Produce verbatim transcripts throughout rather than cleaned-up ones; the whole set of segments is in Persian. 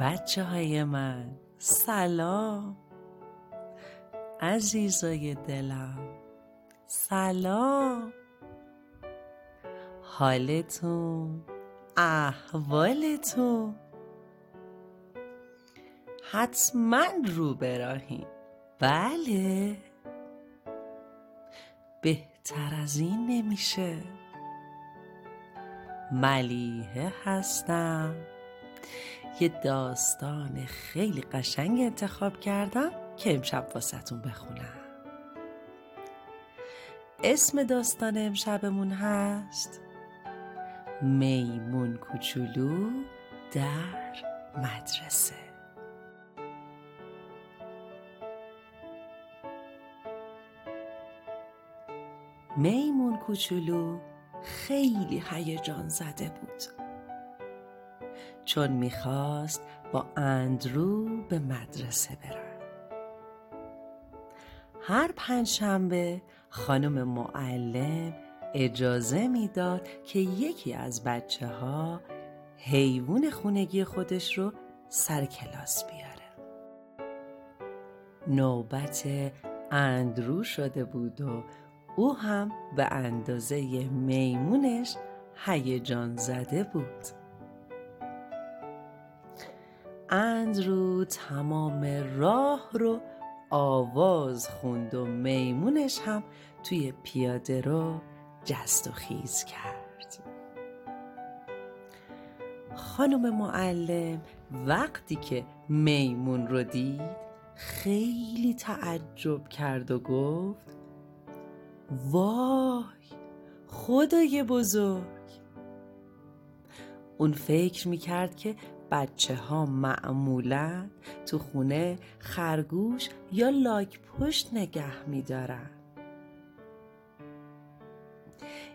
بچه های من، سلام. عزیزای دلم، سلام. حالتون، احوالتون. حتما رو به راهیم. بله، بهتر از این نمیشه. ملیحه هستم. یه داستان خیلی قشنگ انتخاب کردم که امشب واسه‌تون بخونم. اسم داستان امشبمون هست میمون کوچولو در مدرسه. میمون کوچولو خیلی هیجان زده بود، چون میخواست با اندرو به مدرسه برن. هر پنجشنبه خانم معلم اجازه میداد که یکی از بچه ها حیوان خونگی خودش رو سر کلاس بیاره. نوبت اندرو شده بود و او هم به اندازه میمونش هیجان زده بود. اندرو تمام راه رو آواز خوند و میمونش هم توی پیاده رو جست و خیز کرد. خانم معلم وقتی که میمون رو دید خیلی تعجب کرد و گفت وای خدای بزرگ. اون فکر میکرد که بچه ها معمولا تو خونه خرگوش یا لاک پشت نگه می دارن.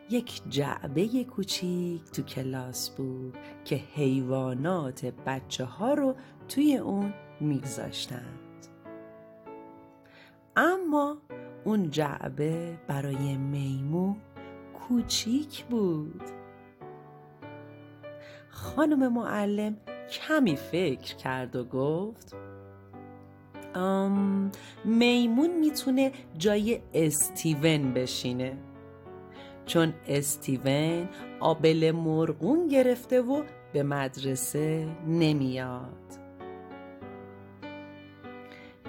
یک جعبه کوچیک تو کلاس بود که حیوانات بچه ها رو توی اون می گذاشتند. اما اون جعبه برای میمون کوچیک بود. خانم معلم کمی فکر کرد و گفت ام میمون میتونه جای استیون بشینه، چون استیون آبل مرغون گرفته و به مدرسه نمیاد.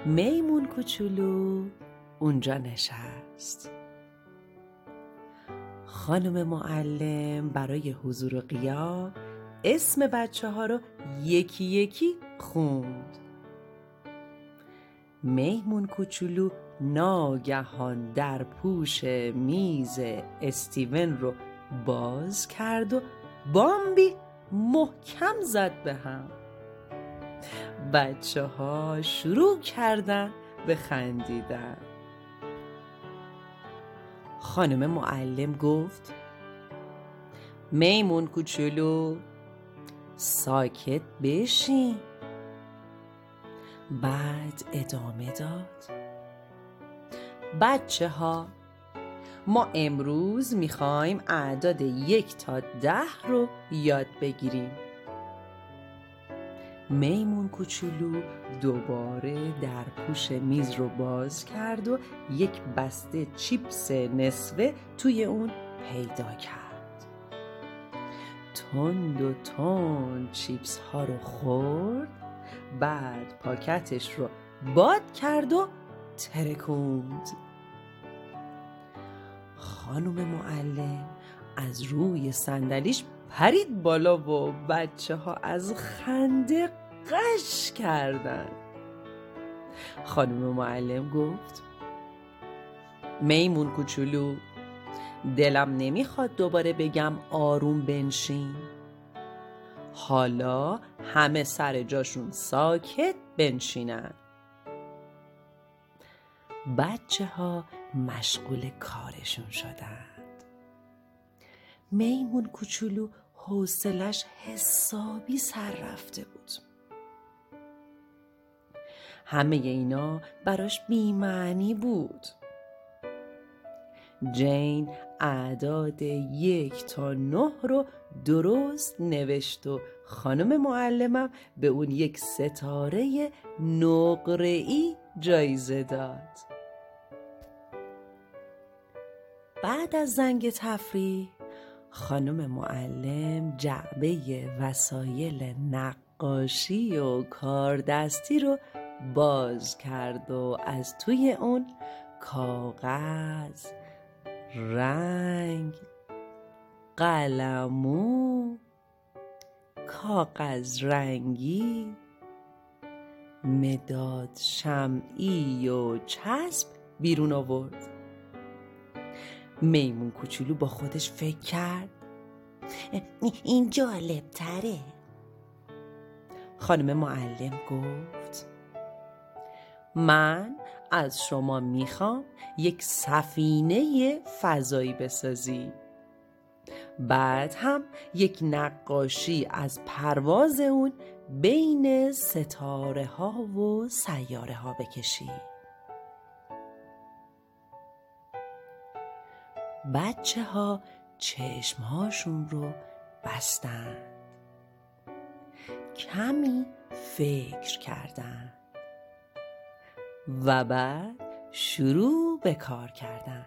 میمون کوچولو اونجا نشست. خانم معلم برای حضور و غیاب اسم بچه ها رو یکی یکی خوند. میمون کوچولو ناگهان در پوش میز استیون رو باز کرد و بامبی محکم زد به هم. بچه ها شروع کردن به خندیدن. خانم معلم گفت میمون کوچولو ساکت بشین. بعد ادامه داد بچه ها ما امروز میخوایم اعداد یک تا ده رو یاد بگیریم. میمون کوچولو دوباره در پوش میز رو باز کرد و یک بسته چیپس نصفه توی اون پیدا کرد. تند و تند چیپس ها رو خورد، بعد پاکتش رو باد کرد و ترکوند. خانم معلم از روی صندلیش پرید بالا و بچه ها از خنده قش کردن. خانم معلم گفت میمون کوچولو دلم نمیخواد دوباره بگم آروم بنشین. حالا همه سر جاشون ساکت بنشینن. بچه ها مشغول کارشون شدند. میمون کوچولو حوصلش حسابی سر رفته بود. همه اینا براش بی‌معنی بود. جین اعداد یک تا نه رو درست نوشت و خانم معلمم به اون یک ستاره نقره‌ای جایزه داد. بعد از زنگ تفریح خانم معلم جعبه وسایل نقاشی و کاردستی رو باز کرد و از توی اون کاغذ، رنگ، قلمو، کاغذ رنگی، مداد شمعی و چسب بیرون آورد. میمون کوچولو با خودش فکر کرد این جالب تره. خانم معلم گفت من از شما میخوام یک سفینه فضایی بسازی، بعد هم یک نقاشی از پرواز اون بین ستاره ها و سیاره ها بکشی. بچه ها چشم هاشون رو بستند، کمی فکر کردند و بعد شروع به کار کردند.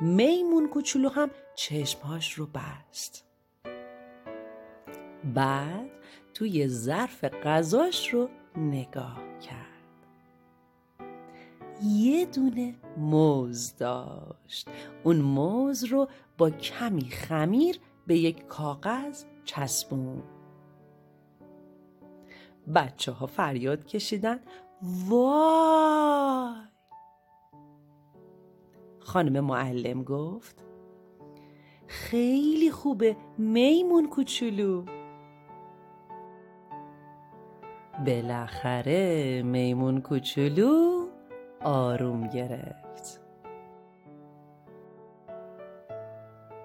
میمون کوچولو هم چشمهاش رو بست، بعد توی ظرف غذاش رو نگاه کرد. یه دونه موز داشت. اون موز رو با کمی خمیر به یک کاغذ چسبون. بچه ها فریاد کشیدن وای! خانم معلم گفت خیلی خوبه میمون کوچولو. بالاخره میمون کوچولو آروم گرفت.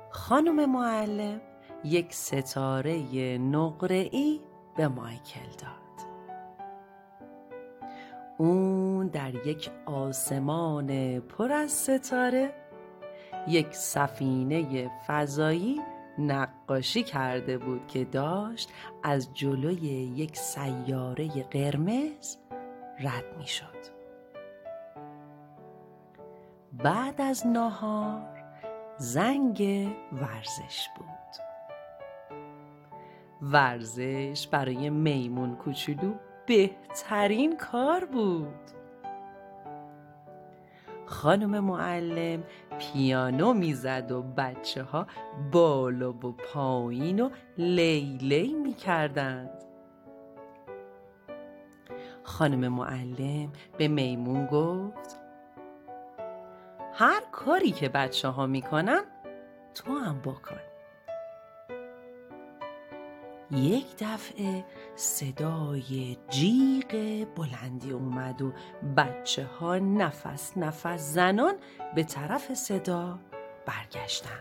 خانم معلم یک ستاره نقره‌ای به مایکل داد. اون در یک آسمان پر از ستاره یک سفینه فضایی نقاشی کرده بود که داشت از جلوی یک سیاره قرمز رد می شد. بعد از ناهار زنگ ورزش بود. ورزش برای میمون کوچولو بهترین کار بود. خانم معلم پیانو میزد و بچه ها بالا و پایین و لیلی میکردند. خانم معلم به میمون گفت هر کاری که بچه ها میکنن تو هم بکن. یک دفعه صدای جیغ بلندی اومد و بچه ها نفس نفس زنان به طرف صدا برگشتن.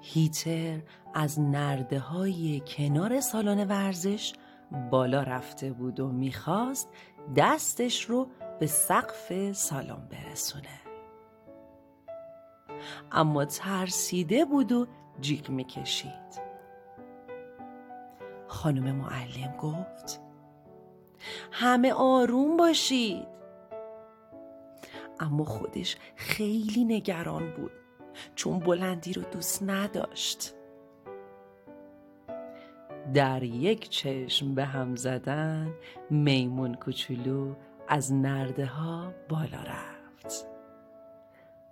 هیتر از نرده های کنار سالن ورزش بالا رفته بود و میخواست دستش رو به سقف سالن برسونه، اما ترسیده بود و جیغ میکشید. خانم معلم گفت همه آروم باشید. اما خودش خیلی نگران بود چون بلندی رو دوست نداشت. در یک چشم به هم زدن میمون کوچولو از نرده ها بالا رفت،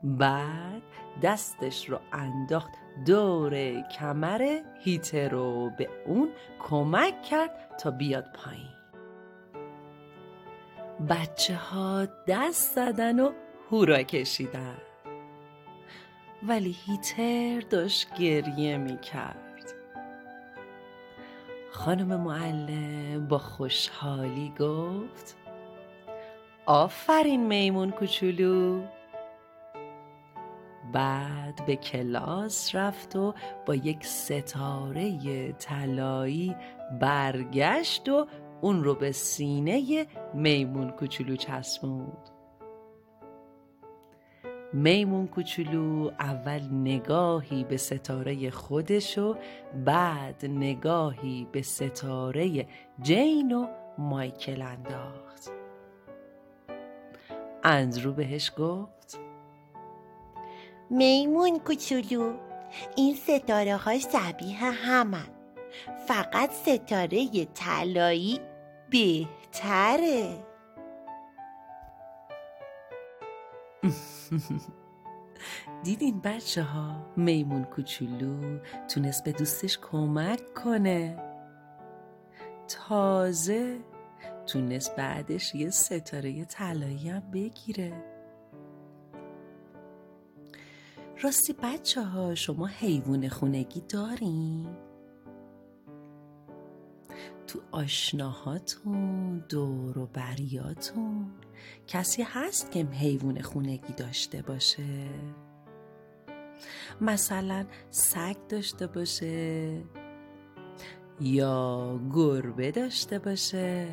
بعد دستش رو انداخت دور کمر هیتر و به اون کمک کرد تا بیاد پایین. بچه ها دست زدن و هورا کشیدن، ولی هیتر داشت گریه میکرد. خانم معلم با خوشحالی گفت آفرین میمون کوچولو. بعد به کلاس رفت و با یک ستاره طلایی برگشت و اون رو به سینه میمون کوچولو چسبوند. میمون کوچولو اول نگاهی به ستاره خودش و بعد نگاهی به ستاره جین و مایکل انداخت. اندرو بهش گفت میمون کوچولو، این ستاره ها شبیه همن، فقط ستاره طلایی بهتره. دیدین بچه ها، میمون کوچولو تونست به دوستش کمک کنه. تازه تونست بعدش یه ستاره طلایی هم بگیره. راستی بچه ها، شما حیوان خونگی دارین؟ تو آشناهاتون، دور و بریاتون کسی هست که حیوان خونگی داشته باشه؟ مثلا سگ داشته باشه یا گربه داشته باشه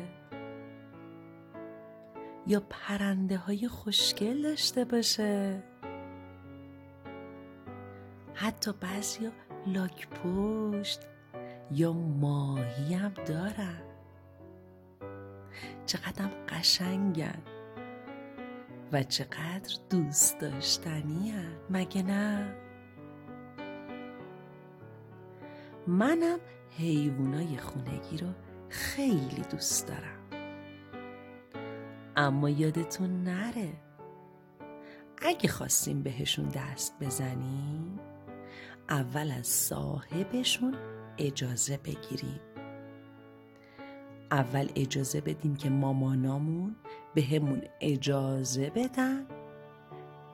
یا پرنده های خوشگل داشته باشه، حتی بعضیا لاک پشت یا ماهی هم دارن. چقدر قشنگن و چقدر دوست داشتنی هن، مگه نه؟ منم حیوانای خونگی رو خیلی دوست دارم. اما یادتون نره اگه خواستیم بهشون دست بزنیم اول از صاحبشون اجازه بگیریم. اول اجازه بدیم که مامانامون به همون اجازه بدن،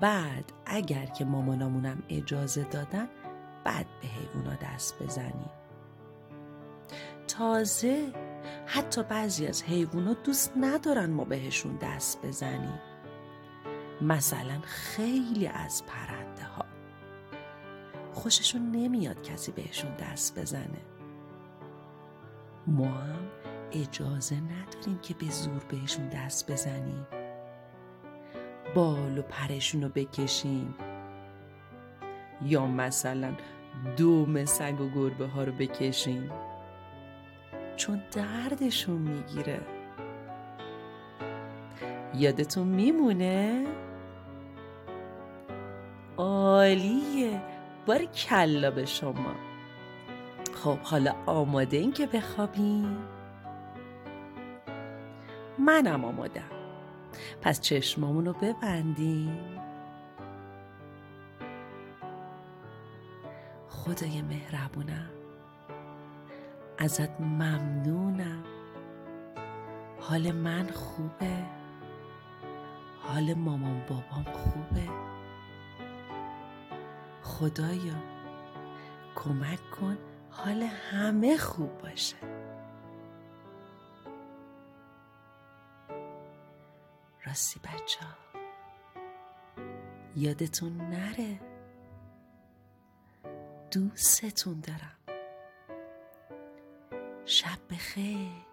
بعد اگر که مامانامونم اجازه دادن بعد به حیوانا دست بزنیم. تازه حتی بعضی از حیوانا دوست ندارن ما بهشون دست بزنیم، مثلا خیلی از پرنده ها خوششون نمیاد کسی بهشون دست بزنه. ما هم اجازه نداریم که به زور بهشون دست بزنیم، بال و پرشون رو بکشیم یا مثلا دوم سگ و گربه ها رو بکشیم، چون دردشون میگیره. یادتون میمونه؟ عالیه، باریکلا به شما. خب حالا آماده این که بخوابیم؟ منم آمادم. پس چشمامون رو ببندیم. خدای مهربونم، ازت ممنونم. حال من خوبه، حال مامان بابام خوبه. خدایا کمک کن حال همه خوب باشه. راستی بچه ها، یادتون نره دوستتون دارم. شب بخیر.